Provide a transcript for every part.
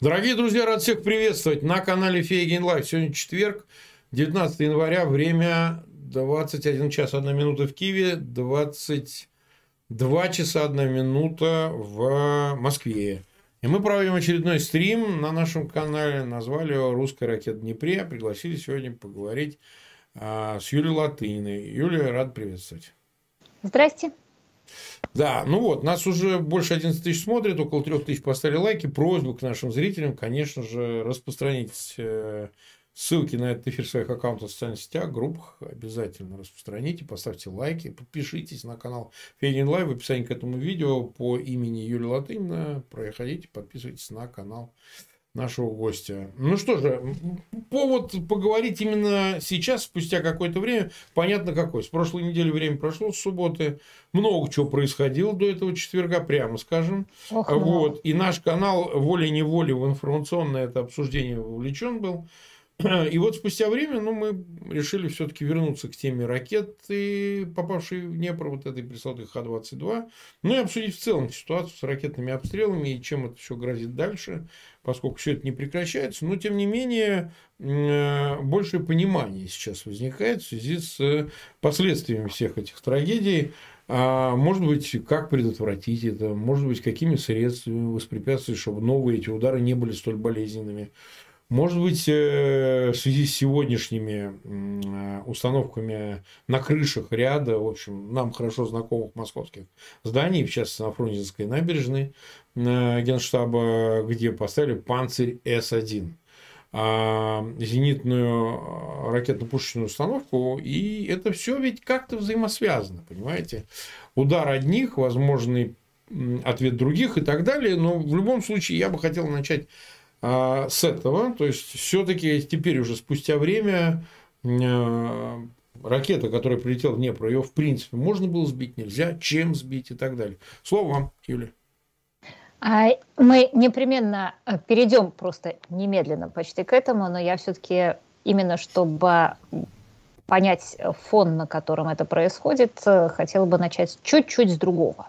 Дорогие друзья, рад всех приветствовать на канале Фейгин Live. Сегодня четверг, 19 января, время 21 час 1 минута в Киеве, 22 часа 1 минута в Москве. И мы проводим очередной стрим на нашем канале, назвали его «Русская ракета в Днепре». Пригласили сегодня поговорить с Юлией Латыниной. Юлия, рад приветствовать. Здрасте. Да, ну вот, нас уже больше 11 тысяч смотрит, около 3 тысяч поставили лайки. Просьба к нашим зрителям, конечно же, распространить ссылки на этот эфир в своих аккаунтах в социальных сетях, группах. Обязательно распространите, поставьте лайки, подпишитесь на канал Фейгин Live. В описании к этому видео по имени Юлия Латынина проходите, подписывайтесь на канал нашего гостя. Ну что же, повод поговорить именно сейчас, спустя какое-то время, понятно какой. С прошлой недели время прошло, с субботы. Много чего происходило до этого четверга, прямо скажем. Ох, вот. И наш канал волей-неволей в информационное это обсуждение вовлечен был. И вот спустя время, ну, мы решили все-таки вернуться к теме ракеты, попавшей в Днепр, вот этой пресловутой Х-22, ну и обсудить в целом ситуацию с ракетными обстрелами и чем это все грозит дальше, поскольку все это не прекращается. Но, тем не менее, большее понимание сейчас возникает в связи с последствиями всех этих трагедий. Может быть, как предотвратить это, может быть, какими средствами воспрепятствовать, чтобы новые эти удары не были столь болезненными. Может быть, в связи с сегодняшними установками на крышах ряда, в общем, нам хорошо знакомых московских зданий, в частности, на Фрунзенской набережной Генштаба, где поставили «Панцирь С-1», зенитную ракетно-пушечную установку, и это все ведь как-то взаимосвязано, понимаете? Удар одних, возможный ответ других и так далее, но в любом случае я бы хотел начать с этого, то есть, все-таки теперь уже спустя время ракета, которая прилетела в Днепр, ее в принципе можно было сбить, нельзя, чем сбить и так далее. Слово вам, Юля. Мы непременно перейдем просто немедленно почти к этому, но я все-таки именно чтобы понять фон, на котором это происходит, хотела бы начать чуть-чуть с другого.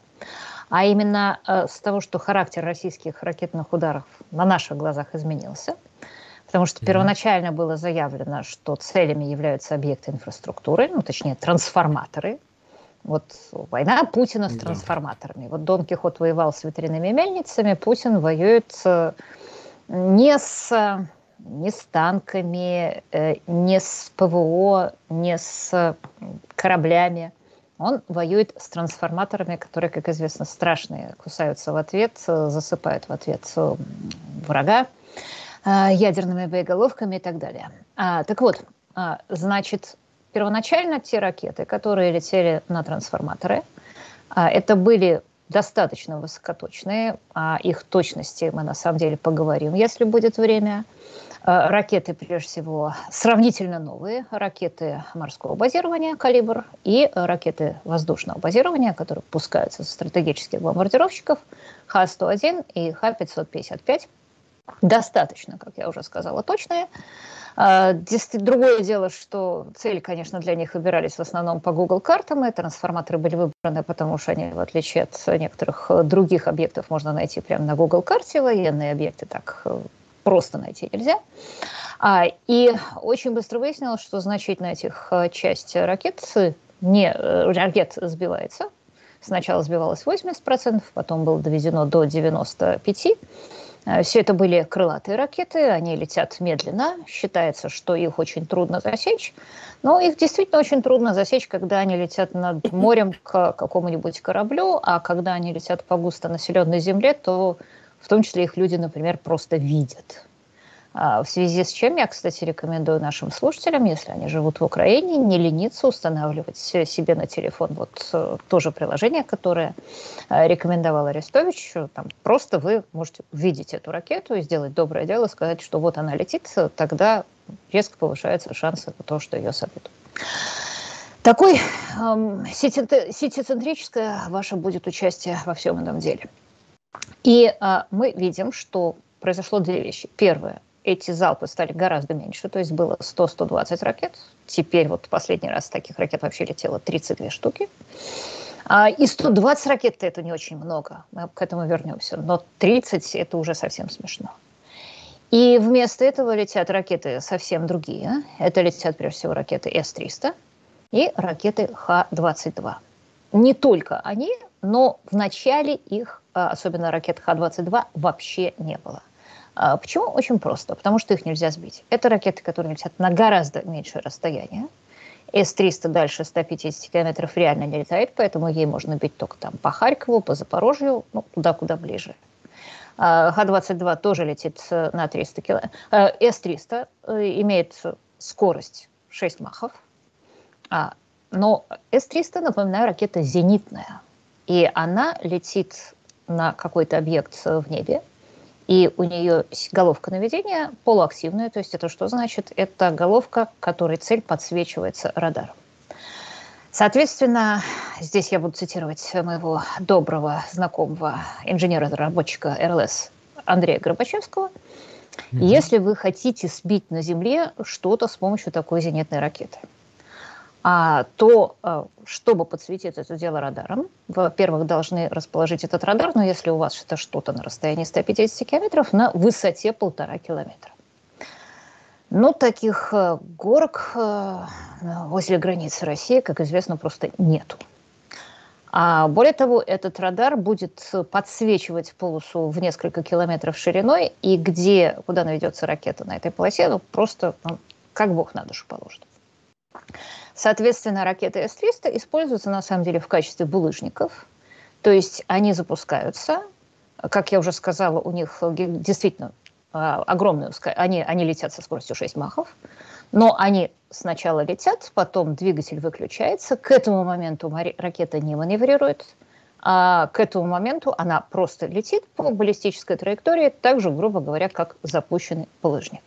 А именно с того, что характер российских ракетных ударов на наших глазах изменился. Потому что первоначально было заявлено, что целями являются объекты инфраструктуры, ну, точнее, трансформаторы. Вот война Путина с трансформаторами. Вот Дон Кихот воевал с ветряными мельницами, Путин воюет не с танками, не с ПВО, не с кораблями. Он воюет с трансформаторами, которые, как известно, страшные, кусаются в ответ, засыпают в ответ врага ядерными боеголовками и так далее. Так вот, значит, первоначально те ракеты, которые летели на трансформаторы, это были достаточно высокоточные, о их точности мы на самом деле поговорим, если будет время. Ракеты, прежде всего, сравнительно новые, ракеты морского базирования «Калибр» и ракеты воздушного базирования, которые пускаются со стратегических бомбардировщиков Х-101 и Х-555. Достаточно, как я уже сказала, точные. Другое дело, что цели, конечно, для них выбирались в основном по Google картам, и трансформаторы были выбраны, потому что они, в отличие от некоторых других объектов, можно найти прямо на Google карте, военные объекты так просто найти нельзя. И очень быстро выяснилось, что значительная их часть ракет сбивается. Сначала сбивалось 80%, потом было доведено до 95%. Все это были крылатые ракеты, они летят медленно. Считается, что их очень трудно засечь. Но их действительно очень трудно засечь, когда они летят над морем к какому-нибудь кораблю, а когда они летят по густонаселенной земле, то в том числе их люди, например, просто видят. В связи с чем я, кстати, рекомендую нашим слушателям, если они живут в Украине, не лениться устанавливать себе на телефон вот тоже приложение, которое рекомендовал Арестович. Там просто вы можете увидеть эту ракету и сделать доброе дело, сказать, что вот она летит, тогда резко повышаются шансы на то, что ее собьют. Такой сетецентрическое ваше будет участие во всем этом деле. И мы видим, что произошло две вещи. Первое, эти залпы стали гораздо меньше, то есть было 100-120 ракет. Теперь вот последний раз таких ракет вообще летело 32 штуки. И 120 ракет — это не очень много, мы к этому вернемся, но 30 — это уже совсем смешно. И вместо этого летят ракеты совсем другие. Это летят, прежде всего, ракеты С-300 и ракеты Х-22. Не только они, но в начале их, особенно ракет Х-22, вообще не было. Почему? Очень просто. Потому что их нельзя сбить. Это ракеты, которые летят на гораздо меньшее расстояние. С-300 дальше 150 километров реально не летает, поэтому ей можно бить только там по Харькову, по Запорожью, ну, куда-куда ближе. Х-22 тоже летит на 300 километров. С-300 имеет скорость 6 махов, но С-300, напоминаю, ракета зенитная. И она летит на какой-то объект в небе, и у нее головка наведения полуактивная, то есть это что значит? Это головка, которой цель подсвечивается радаром. Соответственно, здесь я буду цитировать моего доброго знакомого инженера-разработчика РЛС Андрея Горбачевского. Если вы хотите сбить на Земле что-то с помощью такой зенитной ракеты, то, чтобы подсветить это дело радаром, во-первых, должны расположить этот радар, но если у вас это что-то на расстоянии 150 километров, на высоте 1,5 километра. Но таких горок возле границы России, как известно, просто нету. Более того, этот радар будет подсвечивать полосу в несколько километров шириной, и куда наведется ракета на этой полосе, ну, просто как бог на душу положит. Соответственно, ракеты С-300 используются, на самом деле, в качестве булыжников. То есть они запускаются, как я уже сказала, у них действительно... огромную, они летят со скоростью 6 махов, но они сначала летят, потом двигатель выключается, к этому моменту ракета не маневрирует, а к этому моменту она просто летит по баллистической траектории, так же, грубо говоря, как запущенный булыжник.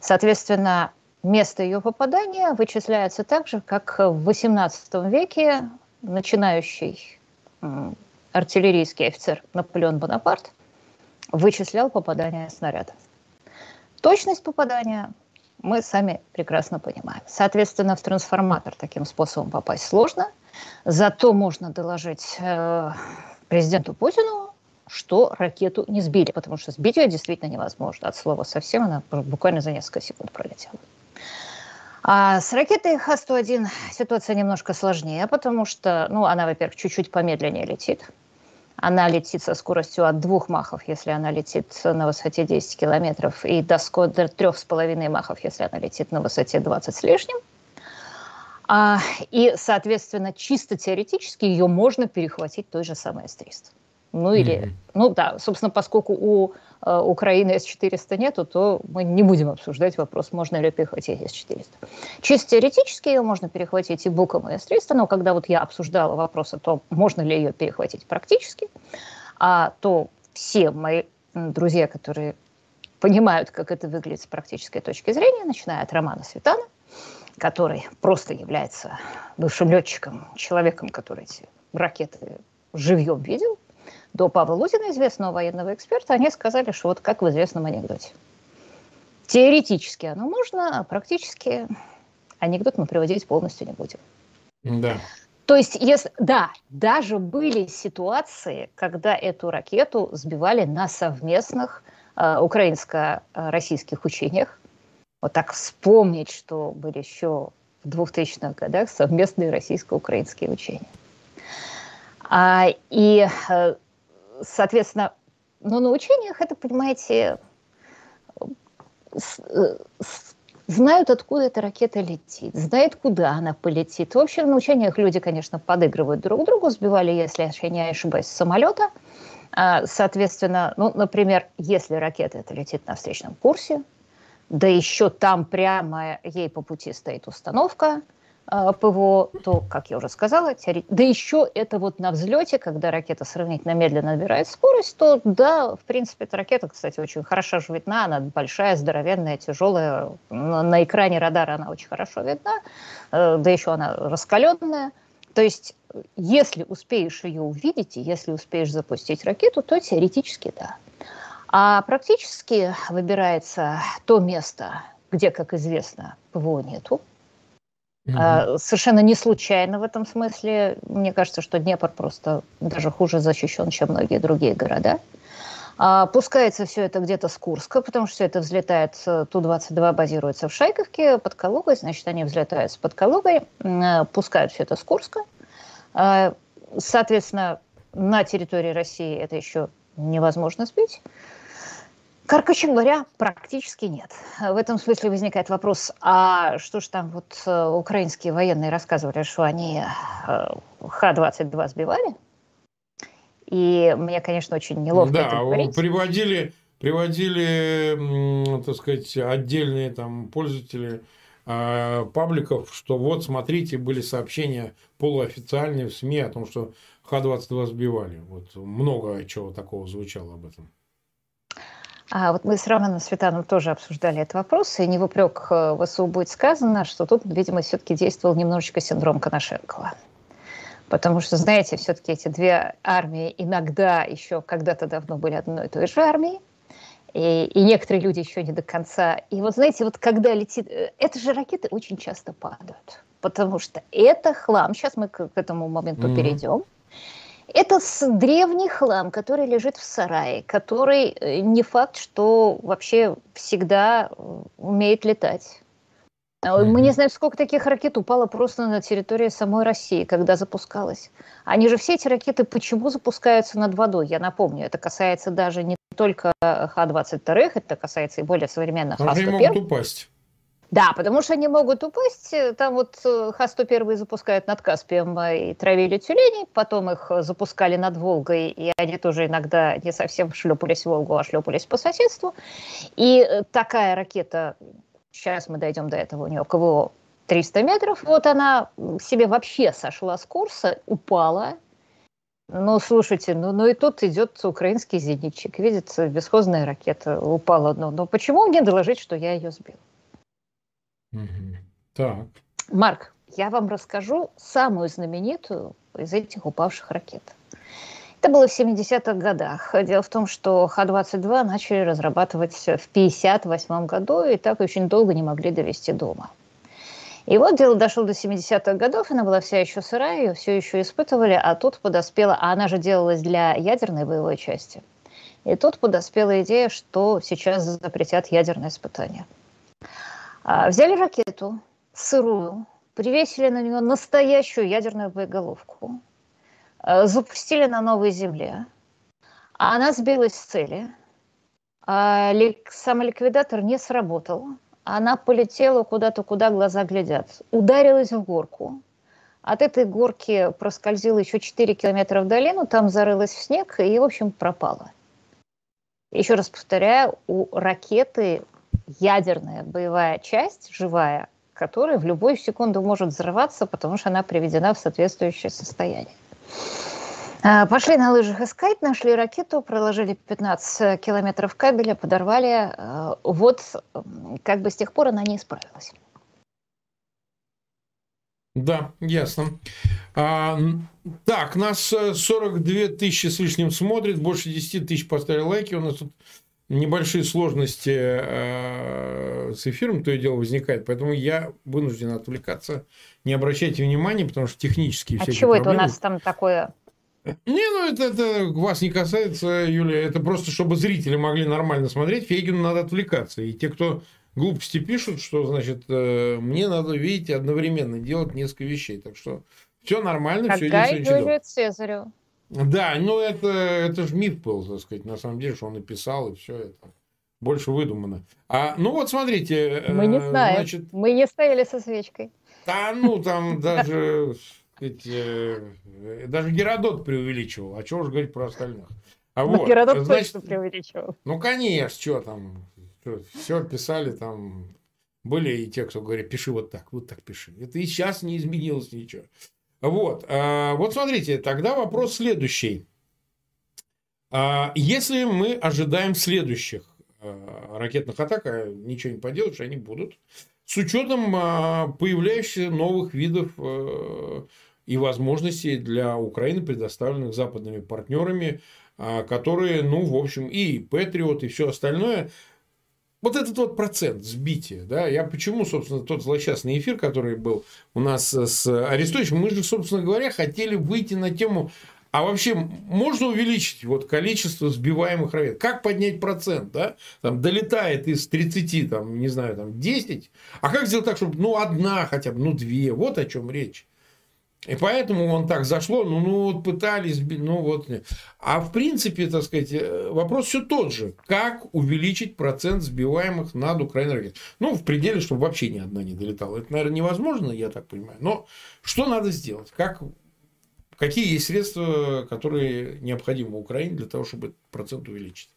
Соответственно, место ее попадания вычисляется так же, как в XVIII веке начинающий артиллерийский офицер Наполеон Бонапарт вычислял попадание снаряда. Точность попадания мы сами прекрасно понимаем. Соответственно, в трансформатор таким способом попасть сложно, зато можно доложить президенту Путину, что ракету не сбили, потому что сбить ее действительно невозможно. От слова совсем она буквально за несколько секунд пролетела. А с ракетой Х-101 ситуация немножко сложнее, потому что, ну, она, во-первых, чуть-чуть помедленнее летит. Она летит со скоростью от 2 махов, если она летит на высоте 10 километров, и до 3,5 махов, если она летит на высоте 20 с лишним. И, соответственно, чисто теоретически ее можно перехватить той же самой С-300. Ну, или, ну да, собственно, поскольку у Украины С-400 нету, то мы не будем обсуждать вопрос, можно ли перехватить С-400. Чисто теоретически ее можно перехватить и боком, и С-300, но когда вот я обсуждала вопрос о том, можно ли ее перехватить практически, то все мои друзья, которые понимают, как это выглядит с практической точки зрения, начиная от Романа Свитана, который просто является бывшим летчиком, человеком, который эти ракеты живьем видел, до Павла Лузина, известного военного эксперта, они сказали, что вот как в известном анекдоте. Теоретически оно можно, а практически анекдот мы приводить полностью не будем. Да. То есть, если, да, даже были ситуации, когда эту ракету сбивали на совместных украинско-российских учениях. Вот так вспомнить, что были еще в 2000-х годах совместные российско-украинские учения. И, соответственно, но на учениях это, понимаете, знают, откуда эта ракета летит, знают, куда она полетит. В общем, на учениях люди, конечно, подыгрывают друг другу, сбивали, если я не ошибаюсь, с самолета. Соответственно, ну, например, если ракета эта летит на встречном курсе, да еще там прямо ей по пути стоит установка ПВО, то, как я уже сказала, да еще это вот на взлете, когда ракета сравнительно медленно набирает скорость, то да, в принципе, эта ракета, кстати, очень хорошо же видна, она большая, здоровенная, тяжелая, на экране радара она очень хорошо видна, да еще она раскаленная, то есть если успеешь ее увидеть, если успеешь запустить ракету, то теоретически да. А практически выбирается то место, где, как известно, ПВО нету, Совершенно не случайно в этом смысле. Мне кажется, что Днепр просто даже хуже защищен, чем многие другие города. Пускается все это где-то с Курска, потому что все это взлетает, Ту-22 базируется в Шайковке под Калугой, значит, они взлетают с под Калугой, пускают все это с Курска. Соответственно, на территории России это еще невозможно сбить. Короче говоря, практически нет. В этом смысле возникает вопрос, а что ж там вот украинские военные рассказывали, что они Х-22 сбивали? И мне, конечно, очень неловко это говорить. Приводили, так сказать, отдельные там пользователи пабликов, что вот, смотрите, были сообщения полуофициальные в СМИ о том, что Х-22 сбивали. Вот много чего такого звучало об этом. А вот мы с Романом Свитаном тоже обсуждали этот вопрос, и не в упрек ВСУ будет сказано, что тут, видимо, все-таки действовал немножечко синдром Коношенкова. Потому что, знаете, все-таки эти две армии иногда еще когда-то давно были одной и той же армией, и некоторые люди еще не до конца. И вот, знаете, вот когда летит... Это же ракеты очень часто падают, потому что это хлам. Сейчас мы к этому моменту перейдем. Это древний хлам, который лежит в сарае, который не факт, что вообще всегда умеет летать. Мы не знаем, сколько таких ракет упало просто на территории самой России, когда запускалась. Они же все эти ракеты почему запускаются над водой? Я напомню, это касается даже не только Х-22, это касается и более современных Х-101. Они могут упасть. Да, потому что они могут упасть. Там вот Х-101 запускают над Каспием и травили тюленей, потом их запускали над Волгой, и они тоже иногда не совсем шлепались в Волгу, а шлепались по соседству. И такая ракета, сейчас мы дойдем до этого, у нее КВО 300 метров, вот она себе вообще сошла с курса, упала. Ну, слушайте, ну и тут идет украинский зенитчик, видит, бесхозная ракета упала. Но почему мне доложить, что я ее сбил? Так. Марк, я вам расскажу самую знаменитую из этих упавших ракет. Это было в 70-х годах. Дело в том, что Х-22 начали разрабатывать в 58 году и так очень долго не могли довести дома. И вот дело дошло до 70-х годов, она была вся еще сырая, ее все еще испытывали, а тут подоспела, а она же делалась для ядерной боевой части, и тут подоспела идея, что сейчас запретят ядерные испытания. Взяли ракету сырую, привесили на нее настоящую ядерную боеголовку, запустили на новой земле, а она сбилась с цели, самоликвидатор не сработал, она полетела куда-то, куда глаза глядят, ударилась в горку, от этой горки проскользила еще 4 километра в долину, там зарылась в снег и, в общем, пропала. Еще раз повторяю, у ракеты ядерная боевая часть, живая, которая в любую секунду может взорваться, потому что она приведена в соответствующее состояние. Пошли на лыжах искать, нашли ракету, проложили 15 километров кабеля, подорвали. Вот как бы с тех пор она не исправилась. Да, ясно. Так, нас 42 тысячи с лишним смотрит, больше 10 тысяч поставили лайки. У нас тут небольшие сложности с эфиром, то и дело возникает, поэтому я вынужден отвлекаться. Не обращайте внимания, потому что технические всякие проблемы. А чего это у нас там такое? Не, ну это вас не касается, Юлия. Это просто, чтобы зрители могли нормально смотреть. Фейгину надо отвлекаться. И те, кто глупости пишут, что, значит, мне надо, видите, одновременно делать несколько вещей. Так что все нормально, все идет. Какая Юлия Цезарю? Да, ну это же миф был, так сказать, на самом деле, что он написал, и все это больше выдумано. Ну вот смотрите, мы не знаем, значит, мы не стояли со свечкой. Да, ну там даже, даже Геродот преувеличивал, а чего уж говорить про остальных. Вот, Геродот, значит, точно преувеличивал. Ну конечно, что там, все писали там, были и те, кто говорили, пиши вот так пиши. Это и сейчас не изменилось ничего. Вот смотрите, тогда вопрос следующий. Если мы ожидаем следующих ракетных атак, а ничего не поделаешь, они будут, с учетом появляющихся новых видов и возможностей для Украины, предоставленных западными партнерами, которые, ну, в общем, и Патриот, и все остальное, Вот этот вот процент сбития, да, я почему, собственно, тот злосчастный эфир, который был у нас с Арестовичем, мы же, собственно говоря, хотели выйти на тему, а вообще можно увеличить вот количество сбиваемых ракет? Как поднять процент, да, там долетает из 30, там, не знаю, там 10, а как сделать так, чтобы, ну, одна хотя бы, ну, две, вот о чем речь. И поэтому он так зашло, ну вот пытались, ну вот. А в принципе, так сказать, вопрос все тот же. Как увеличить процент сбиваемых над Украиной ракет? Ну, в пределе, чтобы вообще ни одна не долетала. Это, наверное, невозможно, я так понимаю. Но что надо сделать? Какие есть средства, которые необходимы Украине для того, чтобы этот процент увеличить?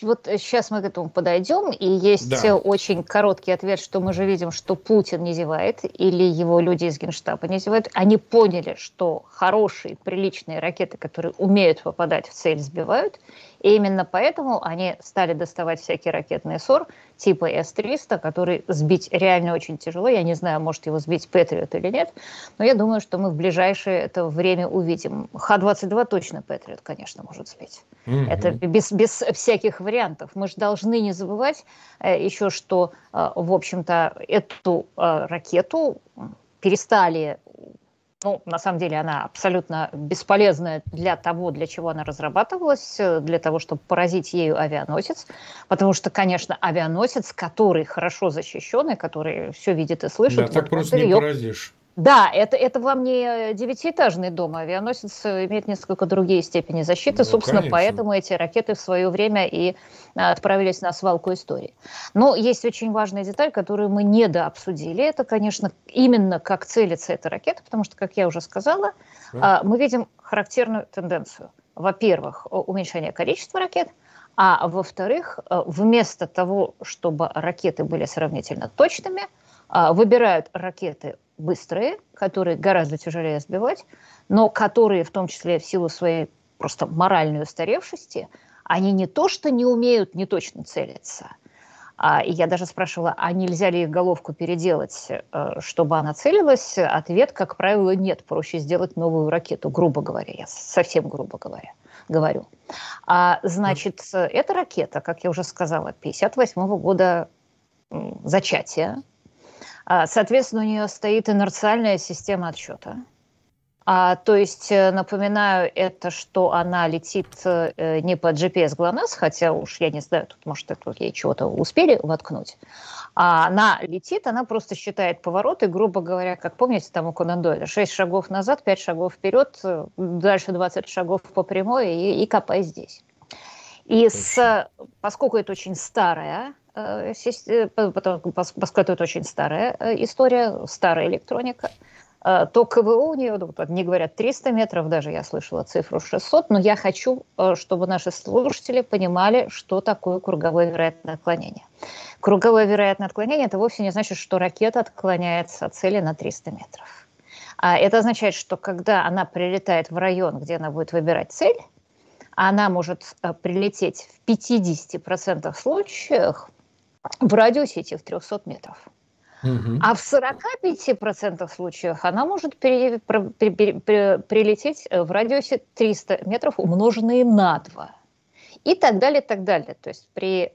Вот сейчас мы к этому подойдем, и есть очень короткий ответ, что мы же видим, что Путин не зевает, или его люди из Генштаба не зевают. Они поняли, что хорошие, приличные ракеты, которые умеют попадать в цель, сбивают. И именно поэтому они стали доставать всякие ракетные СОР типа С-300, который сбить реально очень тяжело. Я не знаю, может его сбить Патриот или нет, но я думаю, что мы в ближайшее это время увидим. Х-22 точно Патриот, конечно, может сбить. Mm-hmm. Это без всяких вариантов. Мы же должны не забывать еще, что, в общем-то, эту ракету перестали... Ну, на самом деле, она абсолютно бесполезная для того, для чего она разрабатывалась, для того, чтобы поразить ею авианосец. Потому что, конечно, авианосец, который хорошо защищенный, который все видит и слышит... Да, вот так просто не поразишь. Да, это вам не девятиэтажный дом, авианосец имеет несколько другие степени защиты, ну, собственно, конечно. Поэтому эти ракеты в свое время и отправились на свалку истории. Но есть очень важная деталь, которую мы недообсудили, это, конечно, именно как целится эта ракета, потому что, как я уже сказала, мы видим характерную тенденцию. Во-первых, уменьшение количества ракет, а во-вторых, вместо того, чтобы ракеты были сравнительно точными, выбирают ракеты быстрые, которые гораздо тяжелее сбивать, но которые, в том числе в силу своей просто моральной устаревшести, они не то что не умеют неточно целиться. И я даже спрашивала, а нельзя ли их головку переделать, чтобы она целилась? Ответ, как правило, нет. Проще сделать новую ракету, грубо говоря. Я совсем грубо говорю. Значит, эта ракета, как я уже сказала, 1958 года зачатия. Соответственно, у нее стоит инерциальная система отсчета. То есть, напоминаю, это что она летит не по GPS ГЛОНАСС, хотя уж я не знаю, тут, может, тут ей чего-то успели воткнуть. А она летит, она просто считает повороты, грубо говоря, как помните, там у Конан Дойля, 6 шагов назад, 5 шагов вперед, дальше 20 шагов по прямой и копай здесь. И поскольку это очень старая, история, старая электроника, то КВО у нее, не говорят 300 метров, даже я слышала цифру 600, но я хочу, чтобы наши слушатели понимали, что такое круговое вероятное отклонение. Круговое вероятное отклонение – это вовсе не значит, что ракета отклоняется от цели на 300 метров. Это означает, что когда она прилетает в район, где она будет выбирать цель, она может прилететь в 50% случаев в радиусе этих 300 метров. Угу. А в 45% случаев она может прилететь в радиусе 300 метров, умноженные на 2. И так далее, так далее. То есть при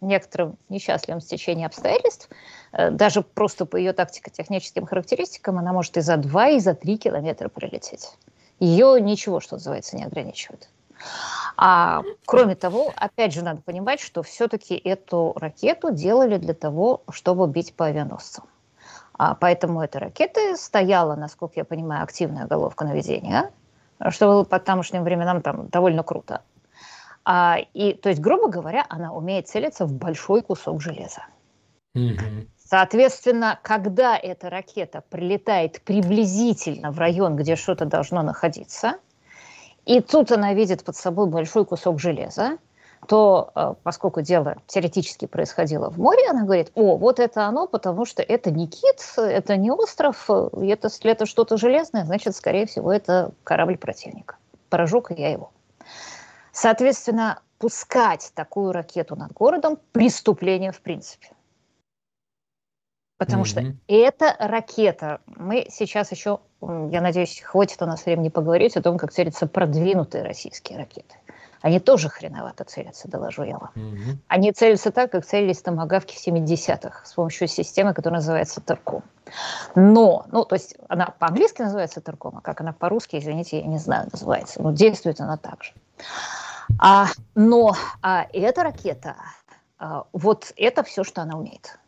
некотором несчастливом стечении обстоятельств, даже просто по ее тактико-техническим характеристикам, она может и за 2, и за 3 километра прилететь. Ее ничего, что называется, не ограничивает. Кроме того, опять же, надо понимать, что все-таки эту ракету делали для того, чтобы бить по авианосцам. Поэтому этой ракеты стояла, насколько я понимаю, активная головка наведения, что было по тамошним временам там довольно круто. То есть, грубо говоря, она умеет целиться в большой кусок железа. Mm-hmm. Соответственно, когда эта ракета прилетает приблизительно в район, где что-то должно находиться, и тут она видит под собой большой кусок железа, то, поскольку дело теоретически происходило в море, она говорит, вот это оно, потому что это не кит, это не остров, если это что-то железное, значит, скорее всего, это корабль противника. Поражу-ка я его. Соответственно, пускать такую ракету над городом – преступление в принципе. Потому что эта ракета, мы сейчас еще, я надеюсь, хватит у нас времени поговорить о том, как целятся продвинутые российские ракеты. Они тоже хреновато целятся, доложу я вам. Угу. Они целятся так, как целились томагавки в 70-х с помощью системы, которая называется Терком. Но, ну, то есть она по-английски называется Терком, а как она по-русски, извините, я не знаю, называется. Но действует она так же. Эта ракета, вот это все, что она умеет.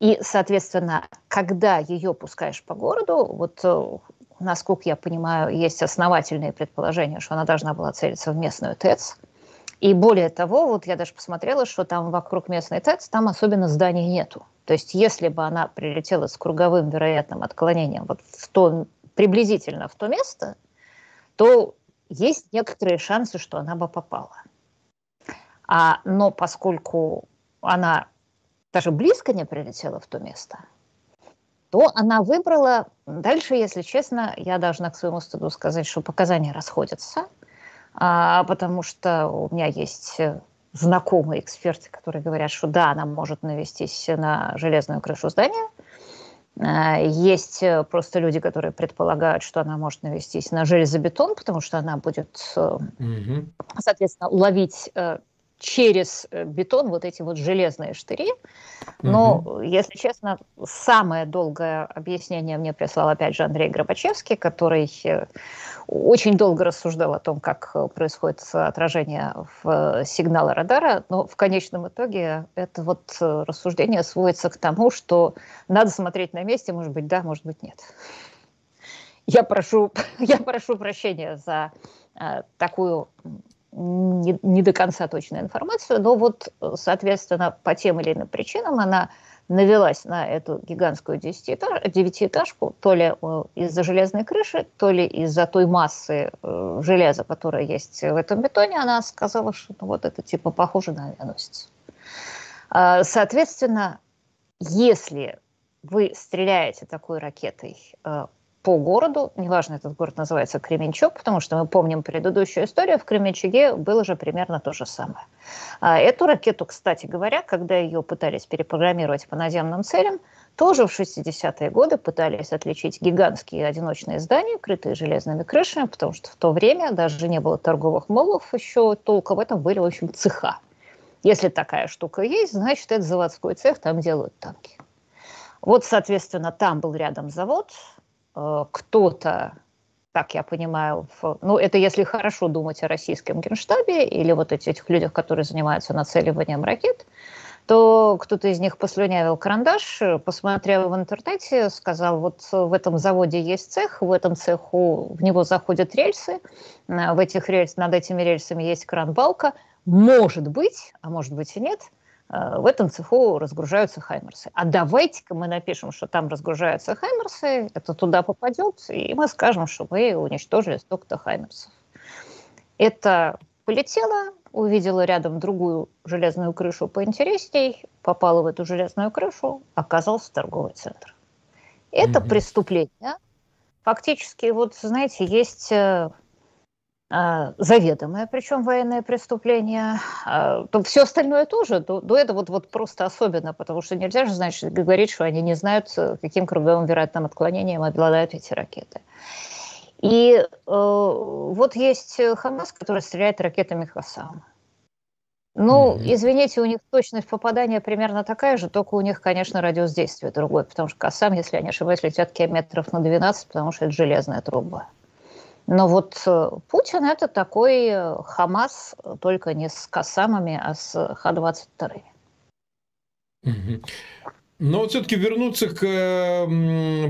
И, соответственно, когда ее пускаешь по городу, вот, насколько я понимаю, есть основательные предположения, что она должна была целиться в местную ТЭЦ. И более того, вот я даже посмотрела, что там вокруг местной ТЭЦ, там особенно зданий нету. То есть если бы она прилетела с круговым вероятным отклонением вот в то, приблизительно в то место, то есть некоторые шансы, что она бы попала. Но поскольку она даже близко не прилетела в то место, то она выбрала... Дальше, если честно, я должна к своему стыду сказать, что показания расходятся, потому что у меня есть знакомые эксперты, которые говорят, что да, она может навестись на железную крышу здания. Есть просто люди, которые предполагают, что она может навестись на железобетон, потому что она будет, соответственно, ловить... через бетон вот эти вот железные штыри. Но, если честно, самое долгое объяснение мне прислал, опять же, Андрей Гробачевский, который очень долго рассуждал о том, как происходит отражение сигнала радара, но в конечном итоге это вот рассуждение сводится к тому, что надо смотреть на месте, может быть, да, может быть, нет. Я прошу прощения за такую... не до конца точную информацию, но вот, соответственно, по тем или иным причинам она навелась на эту гигантскую девятиэтажку, то ли из-за железной крыши, то ли из-за той массы железа, которая есть в этом бетоне, она сказала, что ну, вот это типа похоже на авианосец. Соответственно, если вы стреляете такой ракетой по городу, неважно, этот город называется Кременчуг, потому что мы помним предыдущую историю, в Кременчуге было же примерно то же самое. Эту ракету, кстати говоря, когда ее пытались перепрограммировать по наземным целям, тоже в 60-е годы пытались отличить гигантские одиночные здания, крытые железными крышами, потому что в то время даже не было торговых молов еще толком, это были, в общем, цеха. Если такая штука есть, значит, это заводской цех, там делают танки. Вот, соответственно, там был рядом завод. Кто-то, так я понимаю, ну это если хорошо думать о российском генштабе или вот этих людях, которые занимаются нацеливанием ракет, то кто-то из них послюнявил карандаш, посмотрел в интернете, сказал, вот в этом заводе есть цех, в этом цеху в него заходят рельсы, над этими рельсами есть кран-балка, может быть и нет, в этом цеху разгружаются хаймарсы. А давайте-ка мы напишем, что там разгружаются хаймарсы, это туда попадет, и мы скажем, что мы уничтожили столько-то хаймарсов. Это полетело, увидела рядом другую железную крышу поинтересней, попала в эту железную крышу, оказался торговый центр. Это преступление. Фактически, вот, знаете, есть... заведомое, причем военное преступление, то все остальное тоже, до этого вот просто особенно, потому что нельзя же, значит, говорить, что они не знают, каким круговым вероятным отклонением обладают эти ракеты. И вот есть Хамас, который стреляет ракетами Хасам. Ну, извините, у них точность попадания примерно такая же, только у них, конечно, радиус действия другой, потому что Хасам, если я не ошибаюсь, летят километров на 12, потому что это железная труба. Но вот Путин – это такой Хамас, только не с Касамами, а с Х-22. Но вот все-таки вернуться к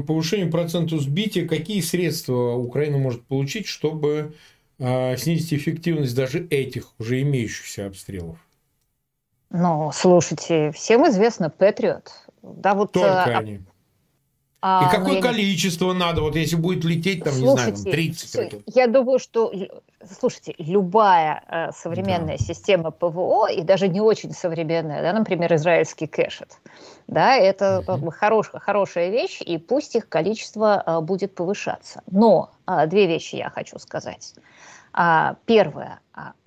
повышению процента сбития. Какие средства Украина может получить, чтобы снизить эффективность даже этих уже имеющихся обстрелов? Ну, слушайте, всем известно Патриот. Да, вот, только они. И какое количество надо, вот если будет лететь, там, слушайте, не знаю, 30? Я думаю, что, слушайте, любая современная система ПВО, и даже не очень современная, да, например, израильский кэшет, да, это хорошая вещь, и пусть их количество будет повышаться. Но две вещи я хочу сказать. Первое.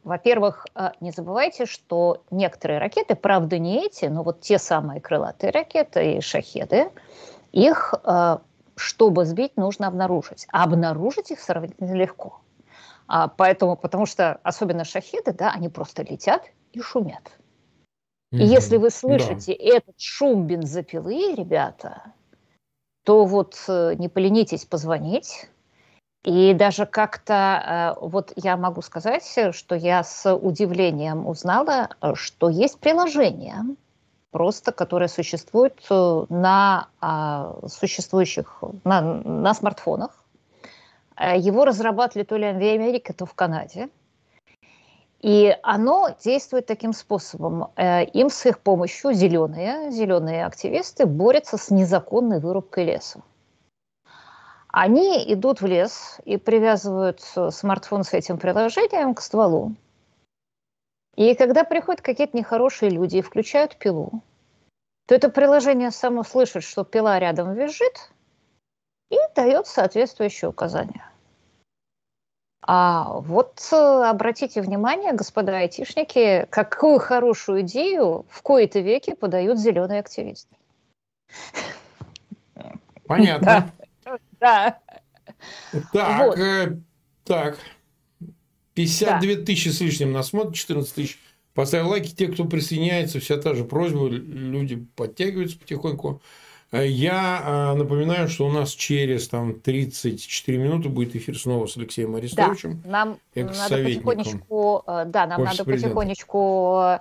Во-первых, не забывайте, что некоторые ракеты, правда, не эти, но вот те самые крылатые ракеты и шахеды, их, чтобы сбить, нужно обнаружить. А обнаружить их сравнительно легко. Поэтому, потому что особенно шахеды, да, они просто летят и шумят. И если вы слышите этот шум бензопилы, ребята, то вот не поленитесь позвонить. И даже как-то, вот я могу сказать, что я с удивлением узнала, что есть приложение, просто которое существует на смартфонах. Его разрабатывали то ли в Америке, то в Канаде. И оно действует таким способом. Им с их помощью зеленые активисты борются с незаконной вырубкой леса. Они идут в лес и привязывают смартфон с этим приложением к стволу. И когда приходят какие-то нехорошие люди и включают пилу, то это приложение само слышит, что пила рядом визжит, и дает соответствующие указания. А вот обратите внимание, господа айтишники, какую хорошую идею в кои-то веки подают зеленые активисты. Понятно. Да. Так, так. 52 тысячи с лишним нас смотрят, 14 тысяч. Поставь лайки, те, кто присоединяется, вся та же просьба, люди подтягиваются потихоньку. Я напоминаю, что у нас через там 34 минуты будет эфир снова с Алексеем Арестовичем. Да, нам надо потихонечку,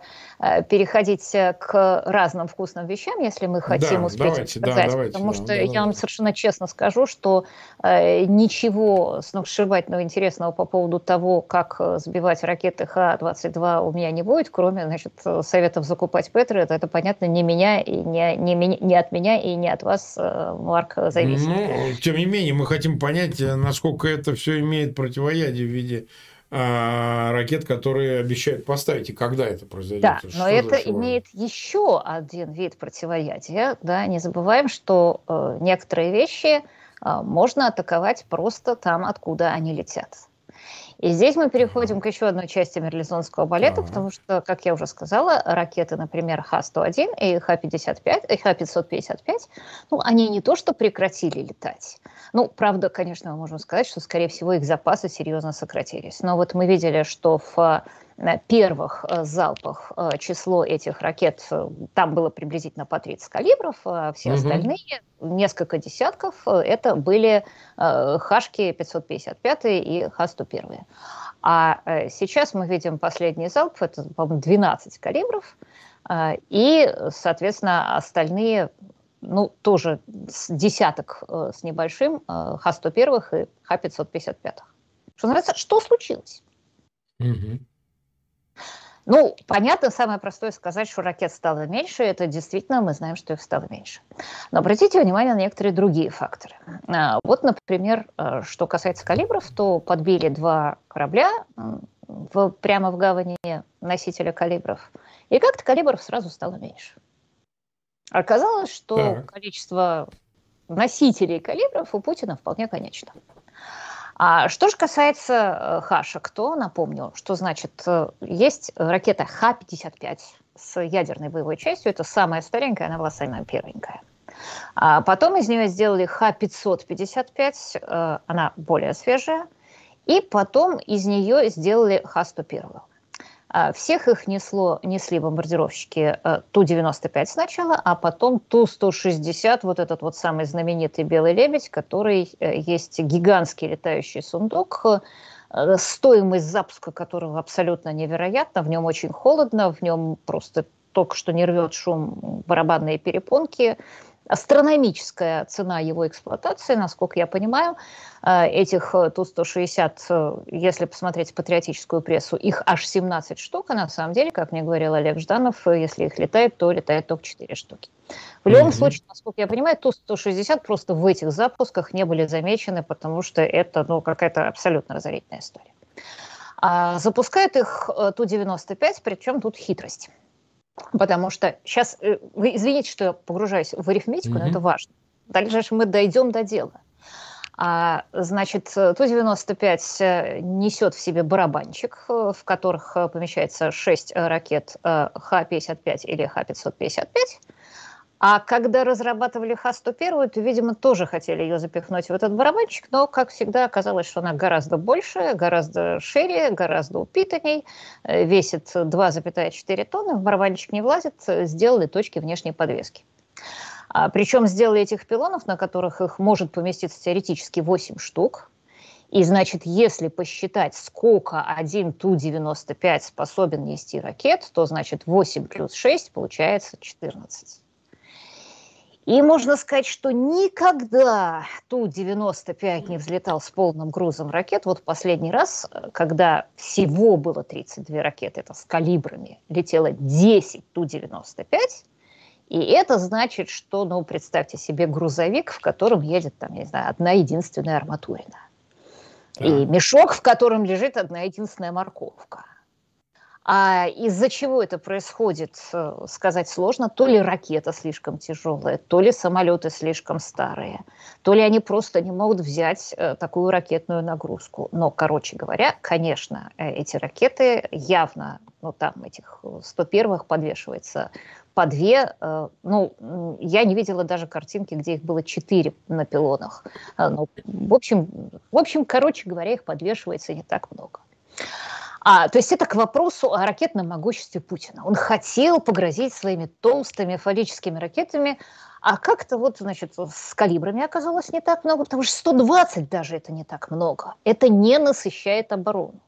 переходить к разным вкусным вещам, если мы хотим успеть сказать, потому что я вам совершенно честно скажу, что ничего сногсшибательного интересного по поводу того, как сбивать ракеты Х-22 у меня не будет, кроме, значит, советов закупать Патриот. Это понятно не от меня и не от вас, Марк, зависит. Ну, тем не менее, мы хотим понять, насколько это все имеет противоядие в виде ракет, которые обещают поставить, и когда это произойдет. Да, но это имеет еще один вид противоядия. Да? Не забываем, что некоторые вещи можно атаковать просто там, откуда они летят. И здесь мы переходим к еще одной части мерлезонского балета, потому что, как я уже сказала, ракеты, например, Х-101 и Х-555, ну, они не то что прекратили летать. Ну, правда, конечно, мы можем сказать, что, скорее всего, их запасы серьезно сократились. Но вот мы видели, что в первых залпах число этих ракет, там было приблизительно по 30 калибров, а все остальные, несколько десятков, это были Хашки 555 и Х-101. А сейчас мы видим последний залп, это, по-моему, 12 калибров, и, соответственно, остальные, ну, тоже десяток с небольшим Х-101 и Х-555. Что нравится, что случилось? Ну, понятно, самое простое сказать, что ракет стало меньше, это действительно, мы знаем, что их стало меньше. Но обратите внимание на некоторые другие факторы. Вот, например, что касается калибров, то подбили два корабля прямо в гавани носителя калибров, и как-то калибров сразу стало меньше. Оказалось, что количество носителей калибров у Путина вполне конечно. А что же касается Хашек, то напомню, что, значит, есть ракета Х-55 с ядерной боевой частью. Это самая старенькая, она была самая первенькая. А потом из нее сделали Х-555, она более свежая. И потом из нее сделали Х-101. Всех их несли бомбардировщики Ту-95 сначала, а потом Ту-160, вот этот вот самый знаменитый «Белый лебедь», который есть гигантский летающий сундук, стоимость запуска которого абсолютно невероятна, в нем очень холодно, в нем просто только что не рвет шум барабанные перепонки. Астрономическая цена его эксплуатации, насколько я понимаю, этих Ту-160, если посмотреть патриотическую прессу, их аж 17 штук, а на самом деле, как мне говорил Олег Жданов, если их летает, то летает только 4 штуки. В любом случае, насколько я понимаю, Ту-160 просто в этих запусках не были замечены, потому что это, ну, какая-то абсолютно разорительная история. Запускают их Ту-95, причем тут хитрость. Потому что сейчас, вы извините, что я погружаюсь в арифметику, но это важно. Дальше мы дойдем до дела. Значит, Ту-95 несет в себе барабанчик, в которых помещается 6 ракет Х-55 или Х-555. А когда разрабатывали Х-101, то, видимо, тоже хотели ее запихнуть в этот барабанчик, но, как всегда, оказалось, что она гораздо больше, гораздо шире, гораздо упитанней, весит 2,4 тонны, в барабанчик не влазит, сделали точки внешней подвески. Причем сделали этих пилонов, на которых их может поместиться теоретически 8 штук. И, значит, если посчитать, сколько один Ту-95 способен нести ракет, то, значит, 8 плюс 6 получается 14. И можно сказать, что никогда Ту-95 не взлетал с полным грузом ракет. Вот последний раз, когда всего было 32 ракеты, это с калибрами, летело 10 Ту-95. И это значит, что, ну, представьте себе грузовик, в котором едет, там, я не знаю, одна единственная арматурина. Да. И мешок, в котором лежит одна единственная морковка. А из-за чего это происходит, сказать сложно. То ли ракета слишком тяжелая, то ли самолеты слишком старые, то ли они просто не могут взять такую ракетную нагрузку. Но, короче говоря, конечно, эти ракеты явно, ну, там этих 101-х подвешивается по две. Ну, я не видела даже картинки, где их было 4 на пилонах. Ну, в общем, короче говоря, их подвешивается не так много. То есть это к вопросу о ракетном могуществе Путина. Он хотел погрозить своими толстыми фаллическими ракетами, а как-то вот, значит, с калибрами оказалось не так много, потому что 120 даже это не так много. Это не насыщает оборону.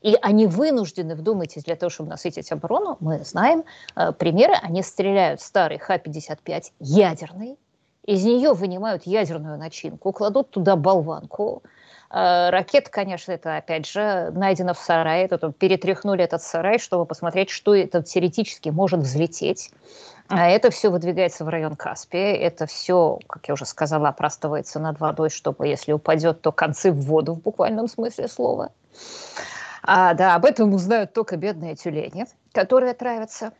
И они вынуждены, вдумайтесь, для того, чтобы насытить оборону, мы знаем примеры, они стреляют старый Х-55 ядерный, из нее вынимают ядерную начинку, кладут туда болванку. Ракет, конечно, это, опять же, найдено в сарае, тут перетряхнули этот сарай, чтобы посмотреть, что это теоретически может взлететь. А это все выдвигается в район Каспия, это все, как я уже сказала, опрастывается над водой, чтобы, если упадет, то концы в воду в буквальном смысле слова. Да, об этом узнают только бедные тюлени, которые травятся.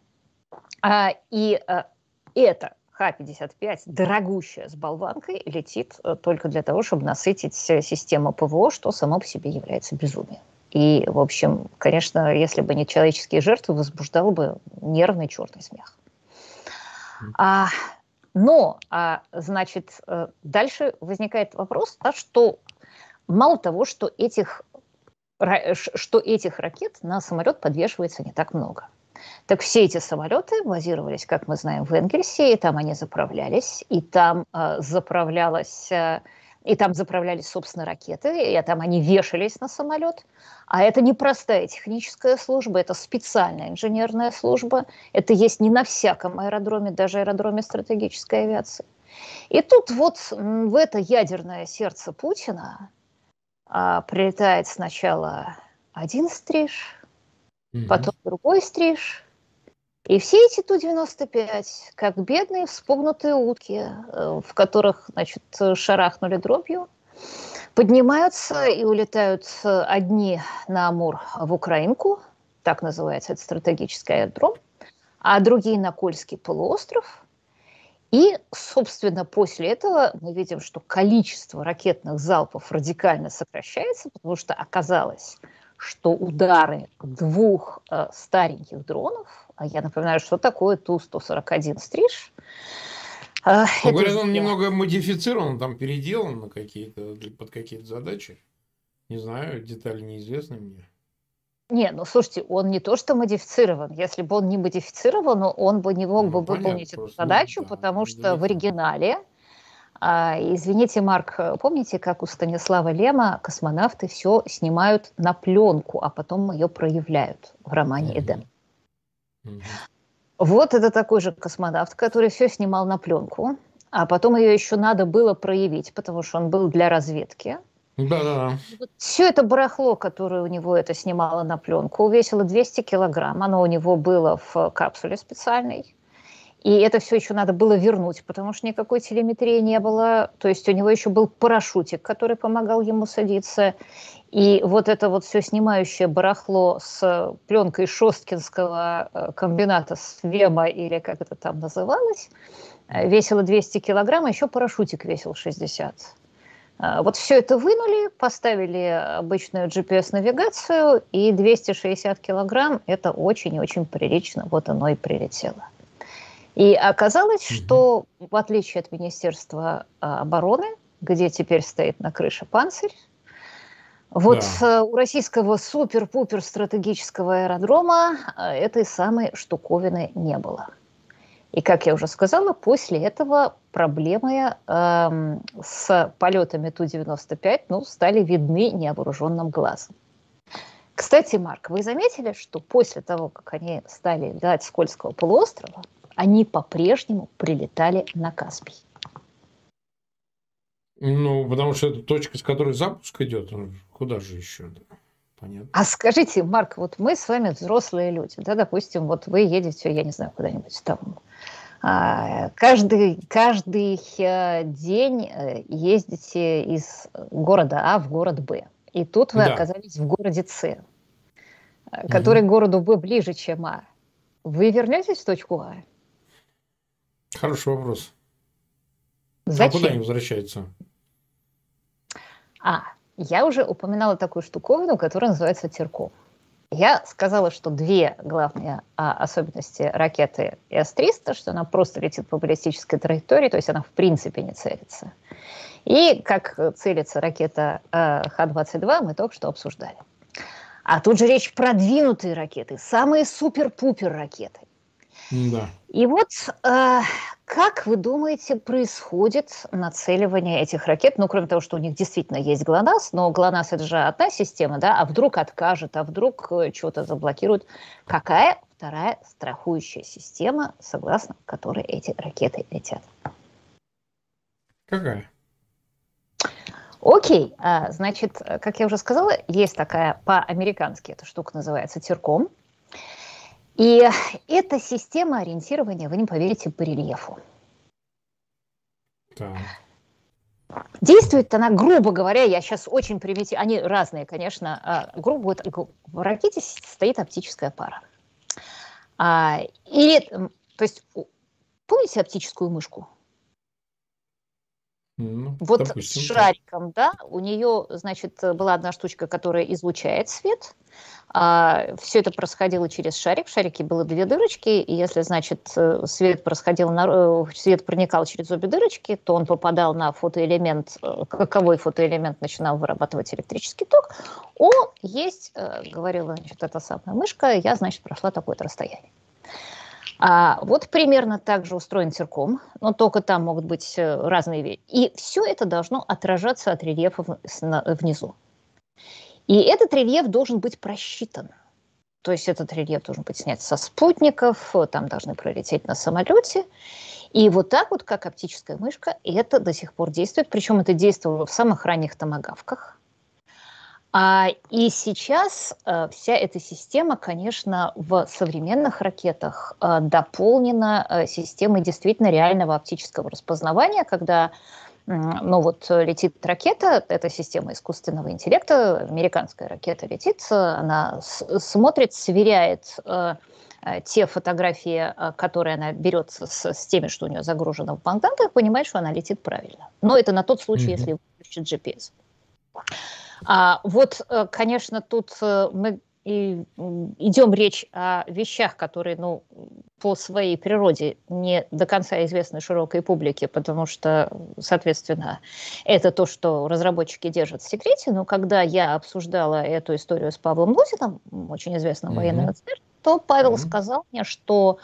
Это Х-55, дорогущая с болванкой, летит только для того, чтобы насытить систему ПВО, что само по себе является безумием. И, в общем, конечно, если бы не человеческие жертвы, возбуждал бы нервный черный смех. Значит, дальше возникает вопрос, что мало того, что этих ракет на самолет подвешивается не так много. Так все эти самолеты базировались, как мы знаем, в Энгельсе, и там они заправлялись, и там заправлялись, собственно, ракеты, и там они вешались на самолет. А это не простая техническая служба, это специальная инженерная служба, это есть не на всяком аэродроме, даже аэродроме стратегической авиации. И тут вот в это ядерное сердце Путина прилетает сначала один стриж, потом другой стриж. И все эти Ту-95, как бедные вспугнутые утки, в которых, значит, шарахнули дробью, поднимаются и улетают одни на Амур в Украинку, так называется этот стратегический аэродром, а другие на Кольский полуостров. И, собственно, после этого мы видим, что количество ракетных залпов радикально сокращается, потому что оказалось, что удары двух стареньких дронов, а я напоминаю, что такое Ту-141 стриж. Говорят, он немного модифицирован, там переделан на под какие-то задачи. Не знаю, детали неизвестны мне. Не, ну слушайте, он не то что модифицирован. Если бы он не модифицирован, он бы не мог бы выполнить эту задачу, да, потому что в оригинале... Извините, Марк, помните, как у Станислава Лема космонавты все снимают на пленку, а потом ее проявляют в романе «Эдем». Вот это такой же космонавт, который все снимал на пленку, а потом ее еще надо было проявить, потому что он был для разведки. Да-да. Все это барахло, которое у него это снимало на пленку, весило 200 килограмм, оно у него было в капсуле специальной. И это все еще надо было вернуть, потому что никакой телеметрии не было. То есть у него еще был парашютик, который помогал ему садиться. И вот это вот все снимающее барахло с пленкой Шосткинского комбината СВЕМа, или как это там называлось, весило 200 килограмм, а еще парашютик весил 60. Вот все это вынули, поставили обычную GPS-навигацию, и 260 килограмм – это очень и очень прилично. Вот оно и прилетело. И оказалось, что, в отличие от Министерства обороны, где теперь стоит на крыше панцирь, вот у российского супер-пупер стратегического аэродрома этой самой штуковины не было. И, как я уже сказала, после этого проблемы с полетами Ту-95 стали видны невооруженным глазом. Кстати, Марк, вы заметили, что после того, как они стали летать с Кольского полуострова, они по-прежнему прилетали на Каспий? Ну, потому что это точка, с которой запуск идет, куда же еще? Понятно. А скажите, Марк, вот мы с вами взрослые люди, да, допустим, вот вы едете, я не знаю, куда-нибудь там. Каждый день ездите из города А в город Б. И тут вы оказались в городе С, который к городу Б ближе, чем А. Вы вернетесь в точку А? Хороший вопрос. Зачем? А куда они возвращаются? Я уже упоминала такую штуковину, которая называется Терком. Я сказала, что две главные особенности ракеты С-300, что она просто летит по баллистической траектории, то есть она в принципе не целится. И как целится ракета Х-22, мы только что обсуждали. А тут же речь про продвинутые ракеты, самые супер-пупер ракеты. Да. И вот как вы думаете, происходит нацеливание этих ракет? Ну, кроме того, что у них действительно есть ГЛОНАСС, но ГЛОНАСС — это же одна система, да? А вдруг откажет, а вдруг что-то заблокирует? Какая вторая страхующая система, согласно которой эти ракеты летят? Какая? Окей, значит, как я уже сказала, есть такая по-американски, эта штука называется Терком. И эта система ориентирования, вы не поверите, по рельефу. Да. Действует она, грубо говоря, я сейчас очень примитивно, они разные, конечно, грубо говоря, в ракете стоит оптическая пара. То есть, помните оптическую мышку? Ну, вот допустим, с шариком, да, у нее, значит, была одна штучка, которая излучает свет. Все это происходило через шарик. В шарике было две дырочки, и если, значит, свет проникал через обе дырочки, то он попадал на фотоэлемент, каковой фотоэлемент начинал вырабатывать электрический ток. О, есть, говорила, значит, эта самая мышка, я, значит, прошла такое-то расстояние. Вот примерно так же устроен Терком, но только там могут быть разные вещи. И все это должно отражаться от рельефа внизу. И этот рельеф должен быть просчитан. То есть этот рельеф должен быть снят со спутников, там должны пролететь на самолете. И вот так вот, как оптическая мышка, это до сих пор действует. Причем это действовало в самых ранних томагавках. И сейчас вся эта система, конечно, в современных ракетах дополнена системой действительно реального оптического распознавания, когда летит ракета, это система искусственного интеллекта, американская ракета летит, она смотрит, сверяет те фотографии, которые она берет с теми, что у нее загружено в банкданках, понимает, что она летит правильно. Но это на тот случай, если выключит GPS. Конечно, тут мы идем речь о вещах, которые, по своей природе не до конца известны широкой публике, потому что, соответственно, это то, что разработчики держат в секрете. Но когда я обсуждала эту историю с Павлом Лузином, очень известным военным экспертом, то Павел сказал мне, что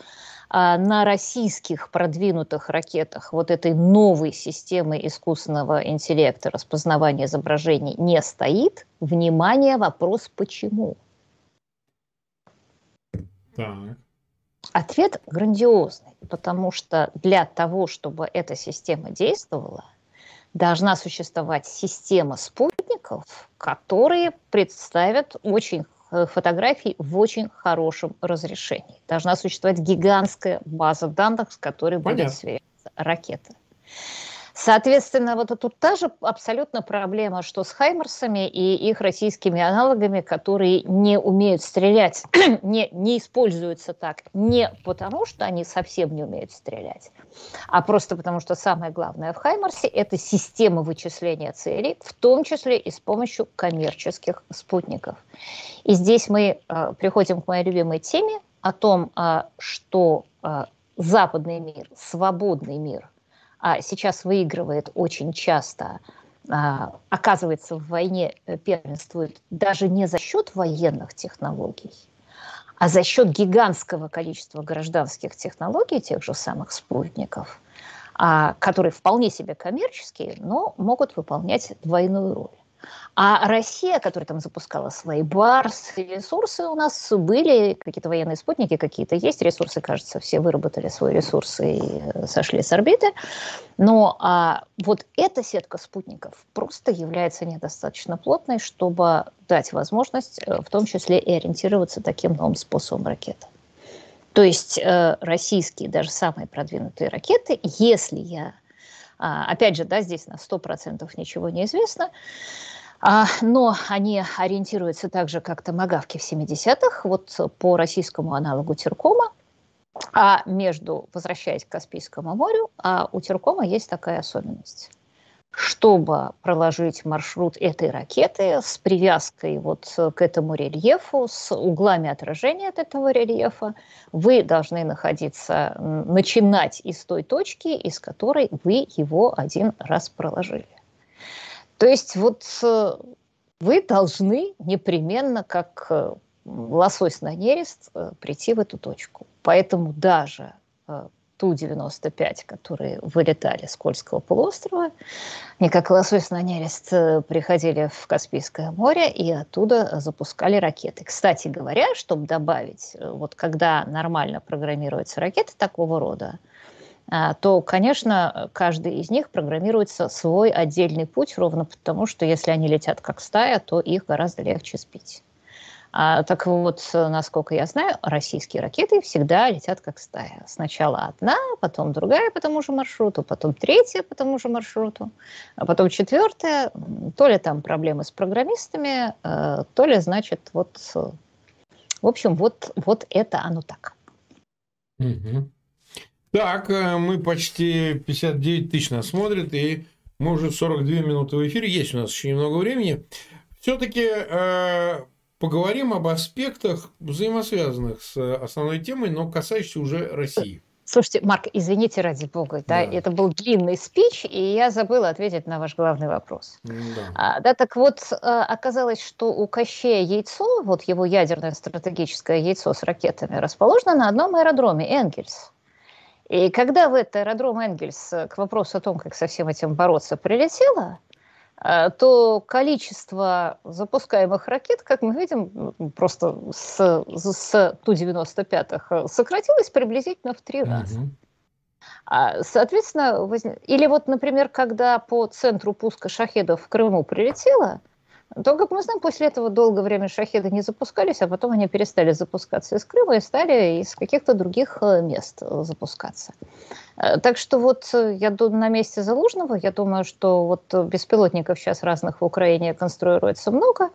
на российских продвинутых ракетах вот этой новой системы искусственного интеллекта распознавания изображений не стоит. Внимание, вопрос «почему?». Так. Ответ грандиозный, потому что для того, чтобы эта система действовала, должна существовать система спутников, которые представят очень фотографий в очень хорошем разрешении. Должна существовать гигантская база данных, с которой будет сверяться ракета. Соответственно, вот тут та же абсолютно проблема, что с Хаймарсами и их российскими аналогами, которые не умеют стрелять, не используются так, не потому, что они совсем не умеют стрелять, а просто потому, что самое главное в Хаймарсе – это система вычисления целей, в том числе и с помощью коммерческих спутников. И здесь мы приходим к моей любимой теме о том, что западный мир, свободный мир, сейчас выигрывает очень часто, оказывается, в войне первенствует даже не за счет военных технологий, а за счет гигантского количества гражданских технологий, тех же самых спутников, которые вполне себе коммерческие, но могут выполнять двойную роль. А Россия, которая там запускала свои барсы, ресурсы у нас были, какие-то военные спутники какие-то есть, ресурсы, кажется, все выработали свои ресурсы и сошли с орбиты. Но вот эта сетка спутников просто является недостаточно плотной, чтобы дать возможность в том числе и ориентироваться таким новым способом ракеты. То есть российские, даже самые продвинутые ракеты, если я... Опять же, да, здесь на 100% ничего не известно, но они ориентируются так же, как томагавки в 70-х, вот по российскому аналогу Теркома, возвращаясь к Каспийскому морю, у Теркома есть такая особенность. Чтобы проложить маршрут этой ракеты с привязкой вот к этому рельефу, с углами отражения от этого рельефа, вы должны начинать из той точки, из которой вы его один раз проложили. То есть вот вы должны непременно, как лосось на нерест, прийти в эту точку. Поэтому даже... Ту-95, которые вылетали с Кольского полуострова, они как лосось на нерест приходили в Каспийское море и оттуда запускали ракеты. Кстати говоря, чтобы добавить, вот когда нормально программируются ракеты такого рода, то, конечно, каждый из них программируется свой отдельный путь, ровно потому, что если они летят как стая, то их гораздо легче сбить. Так вот, насколько я знаю, российские ракеты всегда летят как стая. Сначала одна, потом другая по тому же маршруту, потом третья по тому же маршруту, а потом четвертая. То ли там проблемы с программистами, то ли, значит, вот... В общем, вот это оно так. Угу. Так, мы почти 59 тысяч нас смотрят, и мы уже 42 минуты в эфире. Есть у нас еще немного времени. Все-таки... Поговорим об аспектах, взаимосвязанных с основной темой, но касающихся уже России. Слушайте, Марк, извините, ради бога, да, это был длинный спич, и я забыла ответить на ваш главный вопрос. Да, так вот, оказалось, что у Кащея яйцо, вот его ядерное стратегическое яйцо с ракетами, расположено на одном аэродроме Энгельс. И когда в этот аэродром Энгельс к вопросу о том, как со всем этим бороться, прилетело, то количество запускаемых ракет, как мы видим, просто с Ту-95 сократилось приблизительно в 3 раза. Соответственно, или вот, например, когда по центру пуска шахедов в Крыму прилетело, то, как мы знаем, после этого долгое время шахеды не запускались, а потом они перестали запускаться из Крыма и стали из каких-то других мест запускаться. Так что вот я думаю, на месте Залужного, я думаю, что вот беспилотников сейчас разных в Украине конструируется много,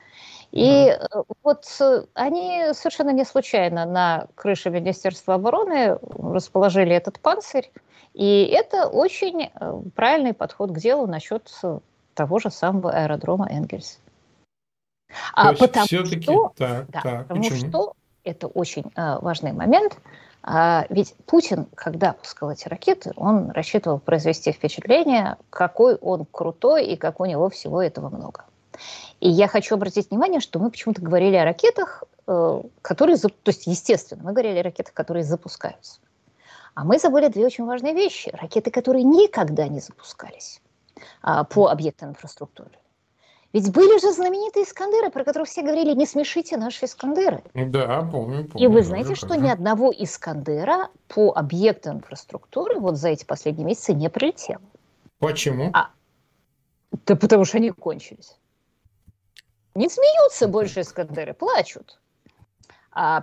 и вот они совершенно не случайно на крыше Министерства обороны расположили этот панцирь, и это очень правильный подход к делу насчет того же самого аэродрома Энгельс. Потому что это очень важный момент. Ведь Путин, когда пускал эти ракеты, он рассчитывал произвести впечатление, какой он крутой и как у него всего этого много. И я хочу обратить внимание, что мы почему-то говорили о ракетах, которые... То есть, естественно, мы говорили о ракетах, которые запускаются. А мы забыли две очень важные вещи. Ракеты, которые никогда не запускались по объектам инфраструктуры. Ведь были же знаменитые Искандеры, про которые все говорили: не смешите наши Искандеры. Да, помню. И вы знаете, что ни одного Искандера по объекту инфраструктуры вот за эти последние месяцы не прилетело. Почему? Да потому что они кончились. Не смеются больше Искандеры, плачут.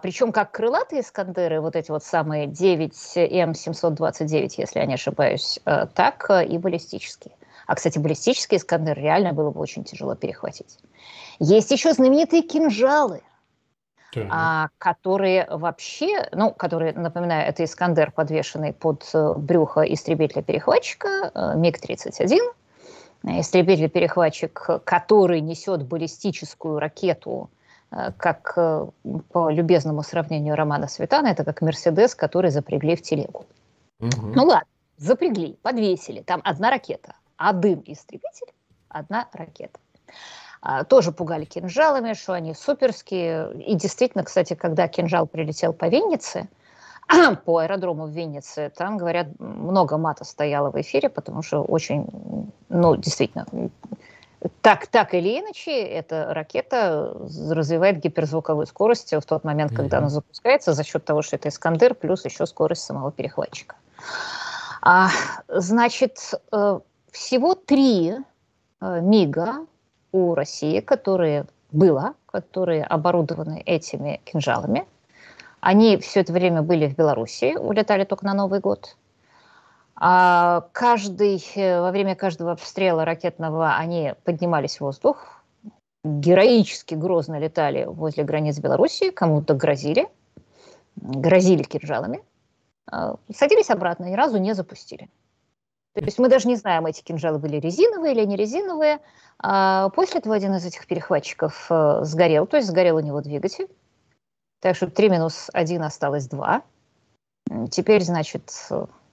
Причем как крылатые Искандеры, вот эти вот самые 9М729, если я не ошибаюсь, так и баллистические. Кстати, баллистический Искандер реально было бы очень тяжело перехватить. Есть еще знаменитые кинжалы, которые вообще, которые, напоминаю, это Искандер, подвешенный под брюхо истребителя-перехватчика МиГ-31. Истребитель-перехватчик, который несет баллистическую ракету, как по любезному сравнению Романа Свитана, это как Мерседес, который запрягли в телегу. Угу. Ну ладно, запрягли, подвесили, там одна ракета, а дым-истребитель одна ракета. Тоже пугали кинжалами, что они суперские. И действительно, кстати, когда кинжал прилетел по Виннице, по аэродрому в Виннице, там, говорят, много мата стояло в эфире, потому что очень, ну, действительно, так или иначе, эта ракета развивает гиперзвуковую скорость в тот момент, когда она запускается, за счет того, что это Искандер, плюс еще скорость самого перехватчика. Значит, всего 3 МИГа у России, которые оборудованы этими кинжалами. Они все это время были в Беларуси, улетали только на Новый год. Во время каждого обстрела ракетного они поднимались в воздух, героически грозно летали возле границ Беларуси, кому-то грозили кинжалами, садились обратно, ни разу не запустили. То есть мы даже не знаем, эти кинжалы были резиновые или не резиновые. После этого один из этих перехватчиков сгорел, то есть сгорел у него двигатель. Так что 3-1 осталось 2. Теперь, значит,